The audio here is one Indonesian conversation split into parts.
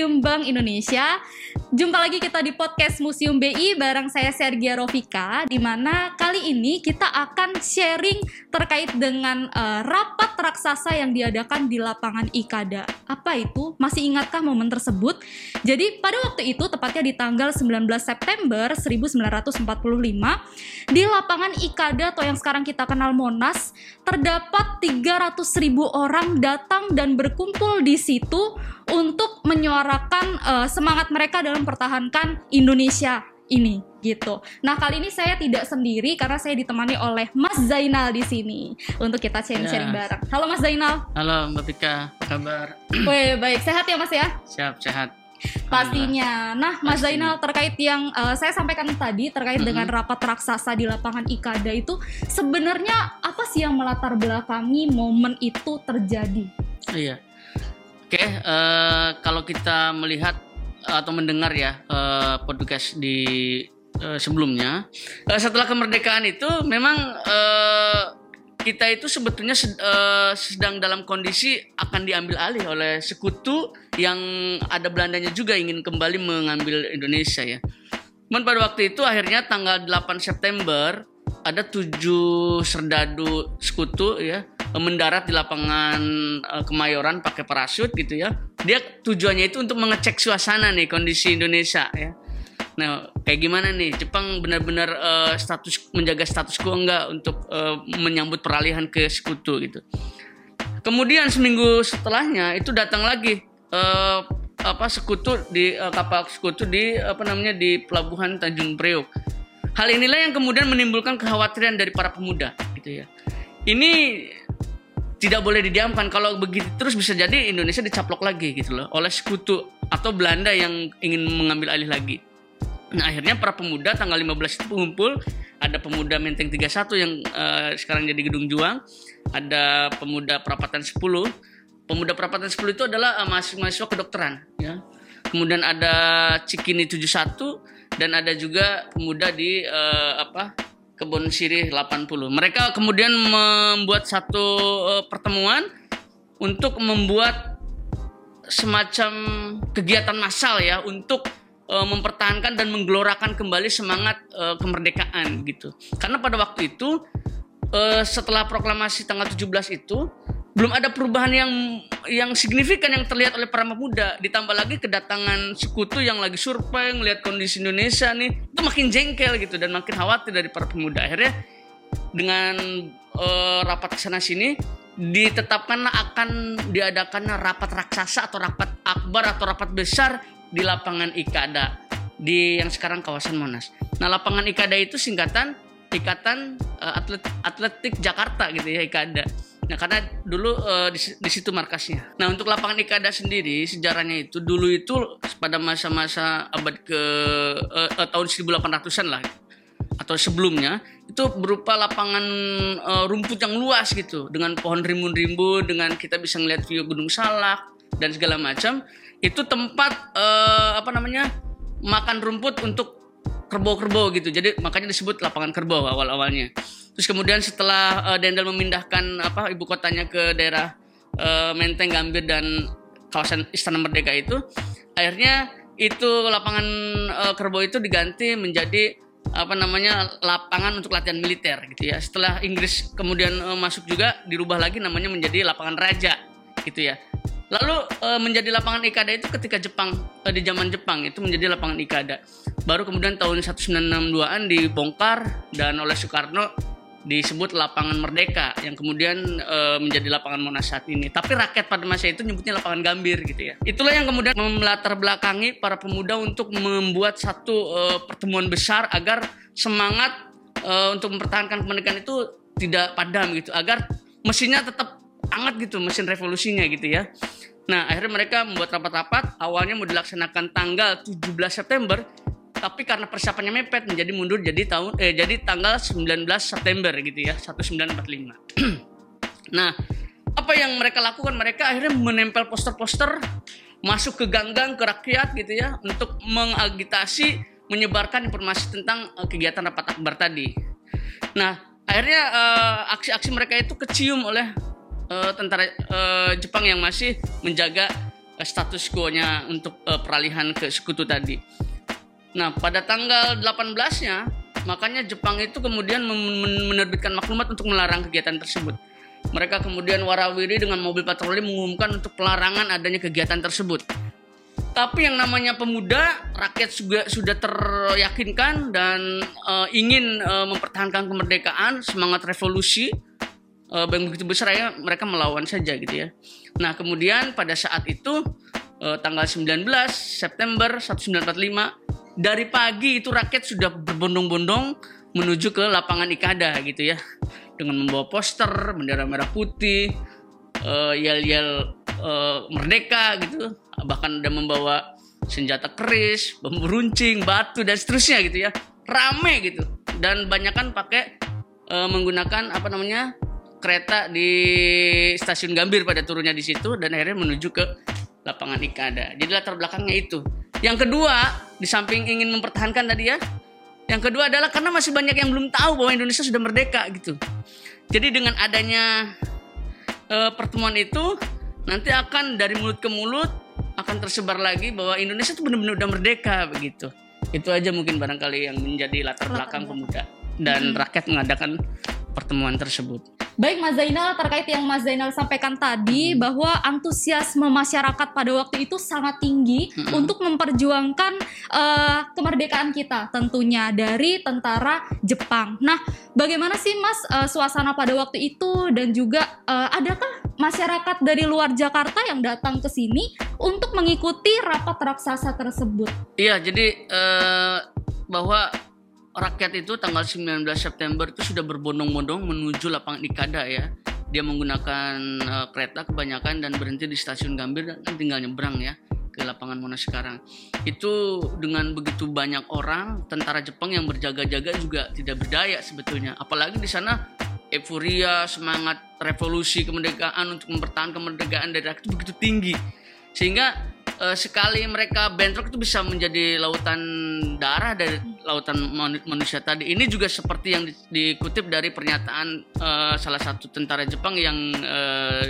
Museum Bank Indonesia. Jumpa lagi kita di podcast Museum BI bareng saya Sergio Rofika, di mana kali ini kita akan sharing terkait dengan rapat raksasa yang diadakan di lapangan Ikada. Apa itu? Masih ingatkah momen tersebut? Jadi pada waktu itu tepatnya di tanggal 19 September 1945 di lapangan Ikada atau yang sekarang kita kenal Monas terdapat 300.000 orang datang dan berkumpul di situ untuk menyuarakan semangat mereka dalam pertahankan Indonesia ini gitu. Nah, kali ini saya tidak sendiri karena saya ditemani oleh Mas Zainal di sini untuk kita sharing-sharing bareng. Halo Mas Zainal. Halo Mbak Pika, apa kabar? Baik, sehat ya Mas ya? Siap, sehat. Pastinya. Nah, Mas Zainal, terkait yang saya sampaikan tadi terkait dengan rapat raksasa di lapangan Ikada itu, sebenarnya apa sih yang melatar belakangi momen itu terjadi? Iya. Oke, kalau kita melihat atau mendengar ya podcast di sebelumnya, setelah kemerdekaan itu memang kita itu sebetulnya sedang dalam kondisi akan diambil alih oleh sekutu yang ada Belandanya juga ingin kembali mengambil Indonesia ya. Cuman pada waktu itu akhirnya tanggal 8 September ada 7 serdadu sekutu ya mendarat di lapangan Kemayoran pakai parasut gitu ya. Dia tujuannya itu untuk mengecek suasana nih kondisi Indonesia ya. Nah, kayak gimana nih? Jepang benar-benar menjaga status quo enggak untuk menyambut peralihan ke sekutu gitu. Kemudian seminggu setelahnya itu datang lagi sekutu di kapal sekutu di di pelabuhan Tanjung Priok. Hal inilah yang kemudian menimbulkan kekhawatiran dari para pemuda gitu ya. Ini tidak boleh didiamkan, kalau begitu terus bisa jadi Indonesia dicaplok lagi gitu loh oleh sekutu atau Belanda yang ingin mengambil alih lagi. Nah, akhirnya para pemuda tanggal 15 itu kumpul, ada pemuda Menteng 31 yang sekarang jadi Gedung Juang, ada pemuda Perapatan 10. Pemuda Perapatan 10 itu adalah mahasiswa kedokteran ya. Kemudian ada Cikini 71 dan ada juga pemuda di Kebun Sirih 80. Mereka kemudian membuat satu pertemuan untuk membuat semacam kegiatan massal ya untuk mempertahankan dan menggelorakan kembali semangat kemerdekaan gitu. Karena pada waktu itu setelah proklamasi tanggal 17 itu belum ada perubahan yang signifikan yang terlihat oleh para pemuda. Ditambah lagi kedatangan sekutu yang lagi survei ngelihat kondisi Indonesia nih, itu makin jengkel gitu dan makin khawatir dari para pemuda. Akhirnya dengan rapat kesana sini ditetapkan akan diadakan rapat raksasa atau rapat akbar atau rapat besar di lapangan Ikada di yang sekarang kawasan Monas. Nah, lapangan Ikada itu singkatan Ikatan Atletik Jakarta gitu ya, Ikada. Nah, karena dulu di situ markasnya. Nah, untuk lapangan Ikada sendiri sejarahnya itu dulu itu pada masa-masa abad ke tahun 1800-an lah atau sebelumnya itu berupa lapangan rumput yang luas gitu dengan pohon rimbun-rimbun, dengan kita bisa ngelihat view Gunung Salak dan segala macam. Itu tempat makan rumput untuk kerbau-kerbau gitu. Jadi makanya disebut lapangan kerbau awal-awalnya. Terus kemudian setelah Daendels memindahkan ibu kotanya ke daerah Menteng Gambir dan kawasan Istana Merdeka itu, akhirnya itu lapangan kerbau itu diganti menjadi lapangan untuk latihan militer gitu ya. Setelah Inggris kemudian masuk juga dirubah lagi namanya menjadi lapangan raja gitu ya. Lalu menjadi lapangan Ikada itu ketika Jepang di zaman Jepang itu menjadi lapangan Ikada. Baru kemudian tahun 1962-an dibongkar dan oleh Soekarno disebut lapangan Merdeka yang kemudian menjadi lapangan Monas saat ini. Tapi rakyat pada masa itu nyebutnya lapangan Gambir gitu ya. Itulah yang kemudian melatar belakangi para pemuda untuk membuat satu pertemuan besar agar semangat untuk mempertahankan kemerdekaan itu tidak padam gitu, agar mesinnya tetap hangat gitu, mesin revolusinya gitu ya. Nah, akhirnya mereka membuat rapat-rapat, awalnya mau dilaksanakan tanggal 17 September, tapi karena persiapannya mepet menjadi mundur jadi tanggal 19 September gitu ya, 1945. Nah, apa yang mereka lakukan? Mereka akhirnya menempel poster-poster, masuk ke gang-gang, ke rakyat gitu ya, untuk mengagitasi, menyebarkan informasi tentang kegiatan rapat akbar tadi. Nah, akhirnya aksi-aksi mereka itu kecium oleh tentara Jepang yang masih menjaga status quo-nya untuk peralihan ke sekutu tadi. Nah, pada tanggal 18-nya, makanya Jepang itu kemudian menerbitkan maklumat untuk melarang kegiatan tersebut. Mereka kemudian warawiri dengan mobil patroli mengumumkan untuk pelarangan adanya kegiatan tersebut. Tapi yang namanya pemuda, rakyat juga sudah teryakinkan dan ingin mempertahankan kemerdekaan, semangat revolusi begitu besar ya, mereka melawan saja gitu ya. Nah kemudian pada saat itu tanggal 19 September 1945 dari pagi itu rakyat sudah berbondong-bondong menuju ke lapangan Ikada gitu ya, dengan membawa poster bendera merah putih, yel-yel merdeka gitu, bahkan ada membawa senjata keris, bambu runcing, batu dan seterusnya gitu ya, rame gitu, dan banyak kan pakai menggunakan apa namanya kereta di Stasiun Gambir pada turunnya di situ dan akhirnya menuju ke lapangan Ikada. Jadi latar belakangnya itu. Yang kedua, di samping ingin mempertahankan tadi ya, yang kedua adalah karena masih banyak yang belum tahu bahwa Indonesia sudah merdeka gitu. Jadi dengan adanya pertemuan itu nanti akan dari mulut ke mulut akan tersebar lagi bahwa Indonesia itu benar-benar udah merdeka begitu. Itu aja mungkin barangkali yang menjadi latar belakang pemuda dan rakyat mengadakan pertemuan tersebut. Baik Mas Zainal, terkait yang Mas Zainal sampaikan tadi bahwa antusiasme masyarakat pada waktu itu sangat tinggi untuk memperjuangkan kemerdekaan kita tentunya dari tentara Jepang. Nah, bagaimana sih Mas suasana pada waktu itu dan juga adakah masyarakat dari luar Jakarta yang datang ke sini untuk mengikuti rapat raksasa tersebut? Iya, jadi bahwa rakyat itu tanggal 19 September itu sudah berbondong-bondong menuju lapangan Ikada ya. Dia menggunakan kereta kebanyakan dan berhenti di Stasiun Gambir dan tinggal nyebrang ya ke lapangan Monas sekarang. Itu dengan begitu banyak orang, tentara Jepang yang berjaga-jaga juga tidak berdaya sebetulnya. Apalagi di sana euforia, semangat revolusi kemerdekaan untuk mempertahankan kemerdekaan dari rakyat itu begitu tinggi. Sehingga sekali mereka bentrok itu bisa menjadi lautan darah dari lautan manusia tadi. Ini juga seperti yang dikutip dari pernyataan salah satu tentara Jepang yang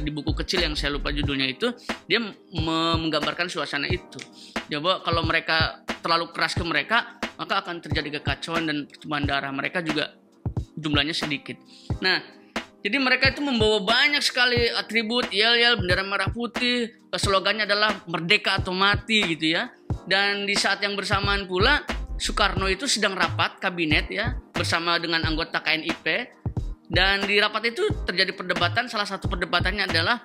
di buku kecil yang saya lupa judulnya itu, dia menggambarkan suasana itu. Dia bahwa kalau mereka terlalu keras ke mereka, maka akan terjadi kekacauan dan pertumpahan darah. Mereka juga jumlahnya sedikit. Nah, jadi mereka itu membawa banyak sekali atribut, yel-yel, bendera merah putih, slogannya adalah merdeka atau mati gitu ya. Dan di saat yang bersamaan pula Soekarno itu sedang rapat kabinet ya bersama dengan anggota KNIP, dan di rapat itu terjadi perdebatan. Salah satu perdebatannya adalah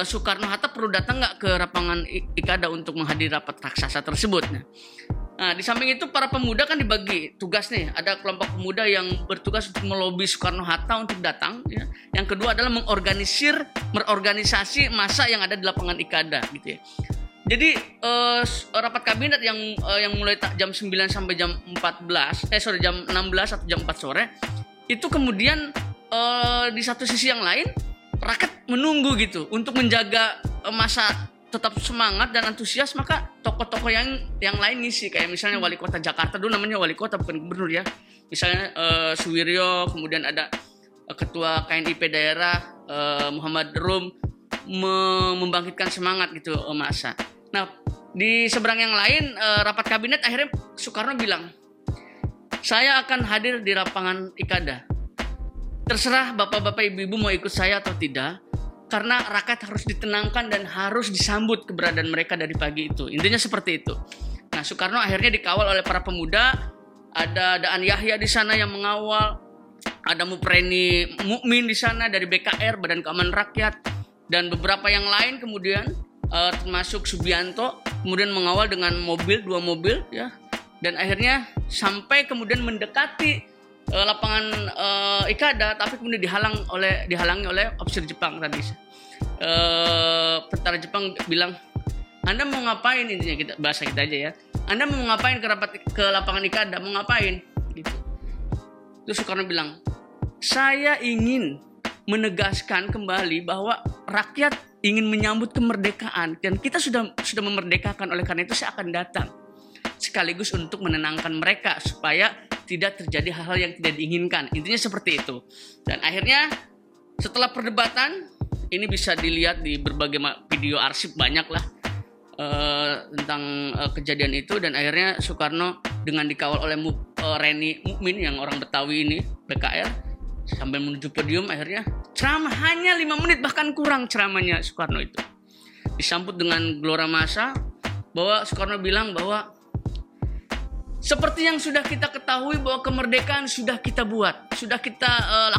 Soekarno Hatta perlu datang nggak ke lapangan Ikada untuk menghadiri rapat raksasa tersebut. Nah, di samping itu para pemuda kan dibagi tugas nih. Ada kelompok pemuda yang bertugas untuk melobi Soekarno-Hatta untuk datang. Ya. Yang kedua adalah merganisasi massa yang ada di lapangan Ikada gitu ya. Jadi rapat kabinet yang mulai jam 9 sampai jam 16 atau jam 4 sore itu kemudian di satu sisi yang lain rakyat menunggu gitu untuk menjaga massa tetap semangat dan antusias, maka tokoh-tokoh yang lain ngisi, kayak misalnya wali kota Jakarta dulu, namanya wali kota bukan gubernur ya, misalnya Suwiryo, kemudian ada ketua KNIP daerah Muhammad Rum membangkitkan semangat gitu masa. Nah di seberang yang lain rapat kabinet akhirnya Soekarno bilang, saya akan hadir di lapangan Ikada, terserah bapak-bapak ibu-ibu mau ikut saya atau tidak, karena rakyat harus ditenangkan dan harus disambut keberadaan mereka dari pagi itu. Intinya seperti itu. Nah, Soekarno akhirnya dikawal oleh para pemuda. Ada Daan Yahya di sana yang mengawal. Ada Mupreni Mukmin di sana dari BKR, Badan Keamanan Rakyat. Dan beberapa yang lain kemudian, termasuk Subianto, kemudian mengawal dengan mobil, 2 mobil. Ya. Dan akhirnya sampai kemudian mendekati lapangan Ikada, tapi kemudian dihalangi oleh opsir Jepang tadi. Tentara Jepang bilang, Anda mau ngapain, intinya kita bahasa kita aja ya. Anda mau ngapain ke lapangan Ikada, mau ngapain gitu. Terus Soekarno bilang, saya ingin menegaskan kembali bahwa rakyat ingin menyambut kemerdekaan dan kita sudah memerdekakan, oleh karena itu saya akan datang sekaligus untuk menenangkan mereka supaya tidak terjadi hal-hal yang tidak diinginkan. Intinya seperti itu. Dan akhirnya setelah perdebatan, ini bisa dilihat di berbagai video arsip banyak lah. tentang kejadian itu, dan akhirnya Soekarno dengan dikawal oleh Mupreni Mukmin yang orang Betawi ini, BKR, sambil menuju podium akhirnya ceramah hanya 5 menit bahkan kurang ceramahnya Soekarno itu. Disambut dengan gelora massa bahwa Soekarno bilang bahwa seperti yang sudah kita ketahui bahwa kemerdekaan sudah kita buat, sudah kita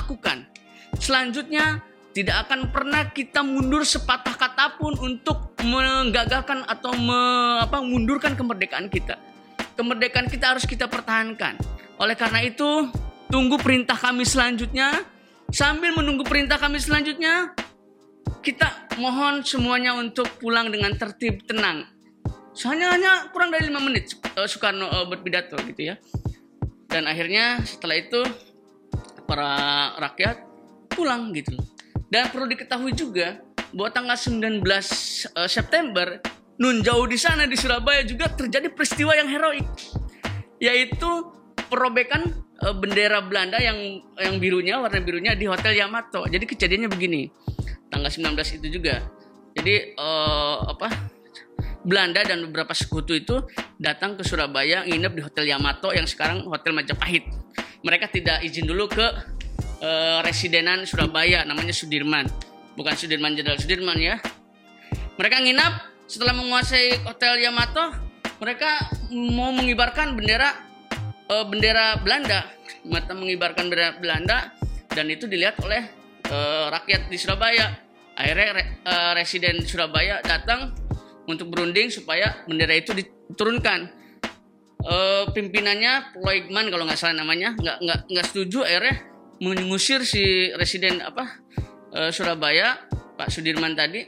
lakukan. Selanjutnya tidak akan pernah kita mundur sepatah kata pun untuk menggagalkan atau mengundurkan kemerdekaan kita. Kemerdekaan kita harus kita pertahankan. Oleh karena itu, tunggu perintah kami selanjutnya. Sambil menunggu perintah kami selanjutnya, kita mohon semuanya untuk pulang dengan tertib, tenang. Hanya kurang dari 5 menit Soekarno berpidato gitu ya. Dan akhirnya setelah itu para rakyat pulang gitu. Dan perlu diketahui juga bahwa tanggal 19 September nun jauh di sana di Surabaya juga terjadi peristiwa yang heroik, yaitu perobekan bendera Belanda yang birunya, warna birunya di Hotel Yamato. Jadi kejadiannya begini. Tanggal 19 itu juga. Jadi Belanda dan beberapa sekutu itu datang ke Surabaya, nginep di Hotel Yamato yang sekarang Hotel Majapahit. Mereka tidak izin dulu ke residenan Surabaya, namanya Sudirman. Bukan Sudirman Jenderal Sudirman ya. Mereka nginap, setelah menguasai Hotel Yamato, mereka mau mengibarkan bendera Belanda, mereka mengibarkan bendera Belanda, dan itu dilihat oleh rakyat di Surabaya. Akhirnya residen Surabaya datang untuk berunding supaya bendera itu diturunkan. Pimpinannya Ploegman kalau nggak salah namanya, nggak setuju. Akhirnya mengusir si residen Surabaya, Pak Sudirman tadi,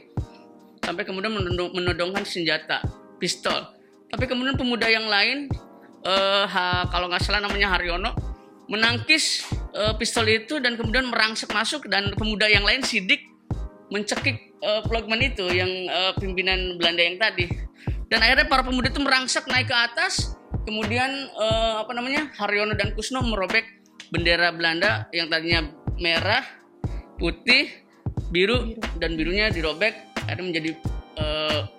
sampai kemudian menodongkan senjata pistol. Tapi kemudian pemuda yang lain, kalau nggak salah namanya Haryono, menangkis pistol itu dan kemudian merangsek masuk, dan pemuda yang lain Sidik mencekik Ploegman itu yang pimpinan Belanda yang tadi. Dan akhirnya para pemuda itu merangsek naik ke atas, kemudian Haryono dan Kusno merobek bendera Belanda yang tadinya merah, putih, biru, dan birunya dirobek akhirnya menjadi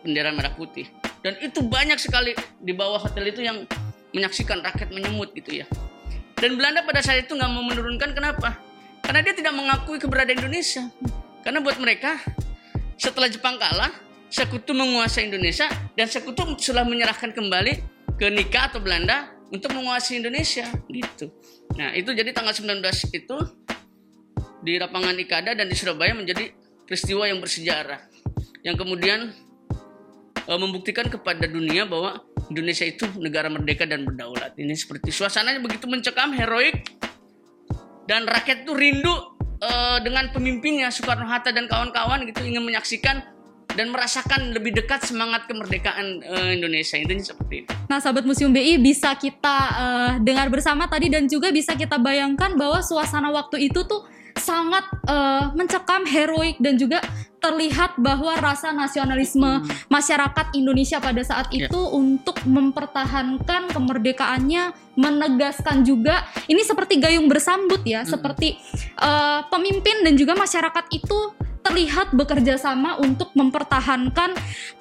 bendera merah putih. Dan itu banyak sekali di bawah hotel itu yang menyaksikan rakyat menyemut gitu ya. Dan Belanda pada saat itu nggak mau menurunkan, kenapa? Karena dia tidak mengakui keberadaan Indonesia. Karena buat mereka setelah Jepang kalah, sekutu menguasai Indonesia, dan sekutu setelah menyerahkan kembali ke NICA atau Belanda untuk menguasai Indonesia gitu. Nah itu jadi tanggal 19 itu di lapangan Ikada dan di Surabaya menjadi peristiwa yang bersejarah, yang kemudian membuktikan kepada dunia bahwa Indonesia itu negara merdeka dan berdaulat. Ini seperti suasananya begitu mencekam, heroik, dan rakyat tuh rindu dengan pemimpinnya Soekarno-Hatta dan kawan-kawan gitu, ingin menyaksikan dan merasakan lebih dekat semangat kemerdekaan Indonesia. Intinya seperti itu. Nah, sahabat Museum BI, bisa kita dengar bersama tadi dan juga bisa kita bayangkan bahwa suasana waktu itu tuh sangat mencekam, heroik, dan juga terlihat bahwa rasa nasionalisme masyarakat Indonesia pada saat itu untuk mempertahankan kemerdekaannya, menegaskan juga ini seperti gayung bersambut ya, seperti pemimpin dan juga masyarakat itu terlihat bekerja sama untuk mempertahankan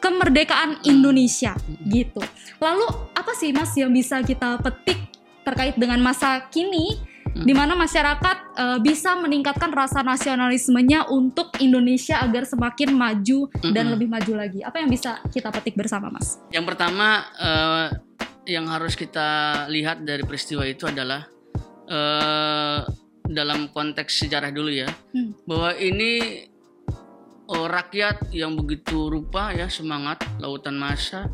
kemerdekaan Indonesia gitu. Lalu apa sih Mas yang bisa kita petik terkait dengan masa kini di mana masyarakat bisa meningkatkan rasa nasionalismenya untuk Indonesia agar semakin maju dan lebih maju lagi? Apa yang bisa kita petik bersama, Mas? Yang pertama yang harus kita lihat dari peristiwa itu adalah dalam konteks sejarah dulu ya, bahwa ini rakyat yang begitu rupa ya, semangat, lautan massa,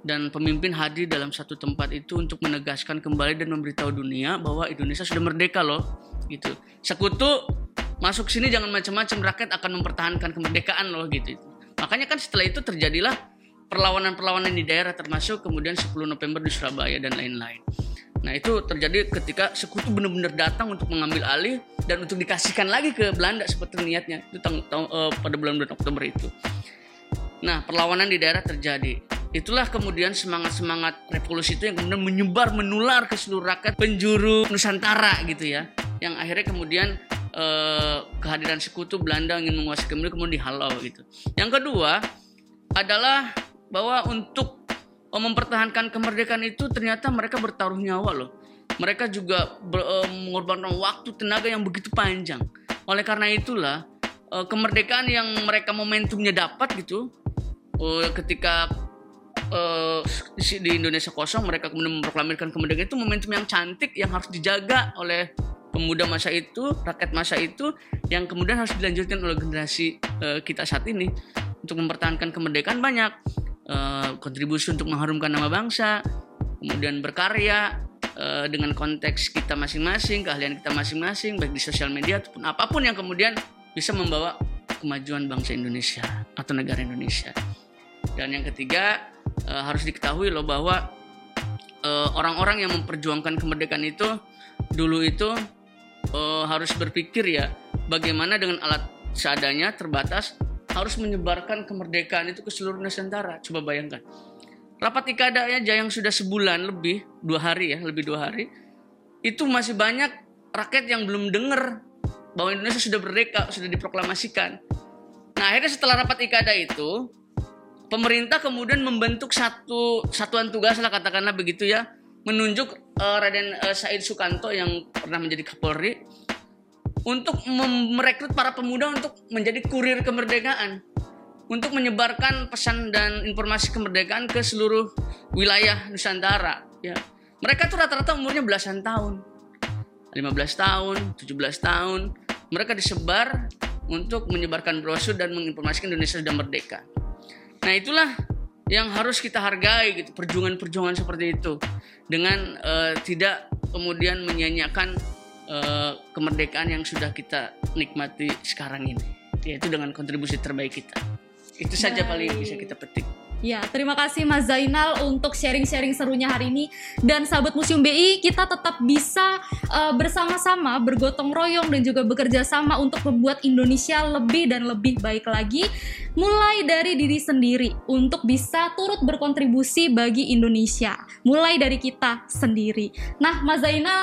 dan pemimpin hadir dalam satu tempat itu untuk menegaskan kembali dan memberitahu dunia bahwa Indonesia sudah merdeka loh gitu. Sekutu masuk sini jangan macam-macam, rakyat akan mempertahankan kemerdekaan loh gitu. Makanya kan setelah itu terjadilah perlawanan-perlawanan di daerah, termasuk kemudian 10 November di Surabaya dan lain-lain. Nah itu terjadi ketika sekutu benar-benar datang untuk mengambil alih dan untuk dikasihkan lagi ke Belanda seperti niatnya itu pada bulan Oktober itu. Nah perlawanan di daerah terjadi. Itulah kemudian semangat-semangat revolusi itu yang kemudian menyebar, menular ke seluruh rakyat penjuru Nusantara gitu ya. Yang akhirnya kemudian kehadiran sekutu Belanda ingin menguasai kembali kemudian dihalau gitu. Yang kedua adalah bahwa untuk mempertahankan kemerdekaan itu ternyata mereka bertaruh nyawa loh. Mereka juga mengorbankan waktu, tenaga yang begitu panjang. Oleh karena itulah kemerdekaan yang mereka momentumnya dapat gitu, ketika di Indonesia kosong mereka kemudian memproklamirkan kemerdekaan, itu momentum yang cantik yang harus dijaga oleh pemuda masa itu, rakyat masa itu, yang kemudian harus dilanjutkan oleh generasi kita saat ini untuk mempertahankan kemerdekaan. Banyak kontribusi untuk mengharumkan nama bangsa, kemudian berkarya dengan konteks kita masing-masing, keahlian kita masing-masing, baik di sosial media ataupun apapun yang kemudian bisa membawa kemajuan bangsa Indonesia atau negara Indonesia. Dan yang ketiga, harus diketahui loh bahwa orang-orang yang memperjuangkan kemerdekaan itu dulu itu harus berpikir ya, bagaimana dengan alat seadanya terbatas harus menyebarkan kemerdekaan itu ke seluruh Nusantara. Coba bayangkan, rapat Ikada aja yang sudah sebulan lebih, dua hari, itu masih banyak rakyat yang belum dengar bahwa Indonesia sudah merdeka, sudah diproklamasikan. Nah, akhirnya setelah rapat Ikada itu, pemerintah kemudian membentuk satu satuan tugas lah, katakanlah begitu ya, menunjuk Raden Said Sukanto yang pernah menjadi Kapolri untuk merekrut para pemuda untuk menjadi kurir kemerdekaan, untuk menyebarkan pesan dan informasi kemerdekaan ke seluruh wilayah Nusantara. Ya. Mereka tuh rata-rata umurnya belasan tahun, 15 tahun, 17 tahun. Mereka disebar untuk menyebarkan brosur dan menginformasikan Indonesia sudah merdeka. Nah, itulah yang harus kita hargai gitu, perjuangan-perjuangan seperti itu, dengan tidak kemudian menyanyiakan kemerdekaan yang sudah kita nikmati sekarang ini, yaitu dengan kontribusi terbaik kita. Itu saja paling bisa kita petik. Ya, terima kasih Mas Zainal untuk sharing-sharing serunya hari ini. Dan sahabat Museum BI, kita tetap bisa bersama-sama bergotong royong dan juga bekerja sama untuk membuat Indonesia lebih dan lebih baik lagi, mulai dari diri sendiri untuk bisa turut berkontribusi bagi Indonesia, mulai dari kita sendiri. Nah, Mas Zainal,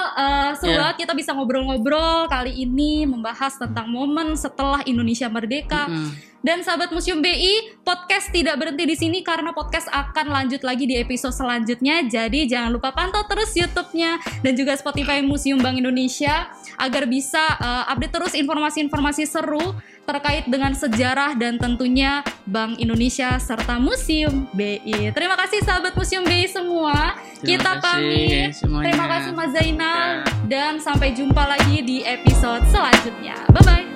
seru banget kita bisa ngobrol-ngobrol kali ini membahas tentang momen setelah Indonesia merdeka. Dan sahabat Museum BI, podcast tidak berhenti di sini karena podcast akan lanjut lagi di episode selanjutnya. Jadi jangan lupa pantau terus YouTube-nya dan juga Spotify Museum Bank Indonesia agar bisa update terus informasi-informasi seru terkait dengan sejarah dan tentunya Bank Indonesia serta Museum BI. Terima kasih sahabat Museum BI semua. Kita pamit. Terima kasih Mas Zainal dan sampai jumpa lagi di episode selanjutnya. Bye-bye.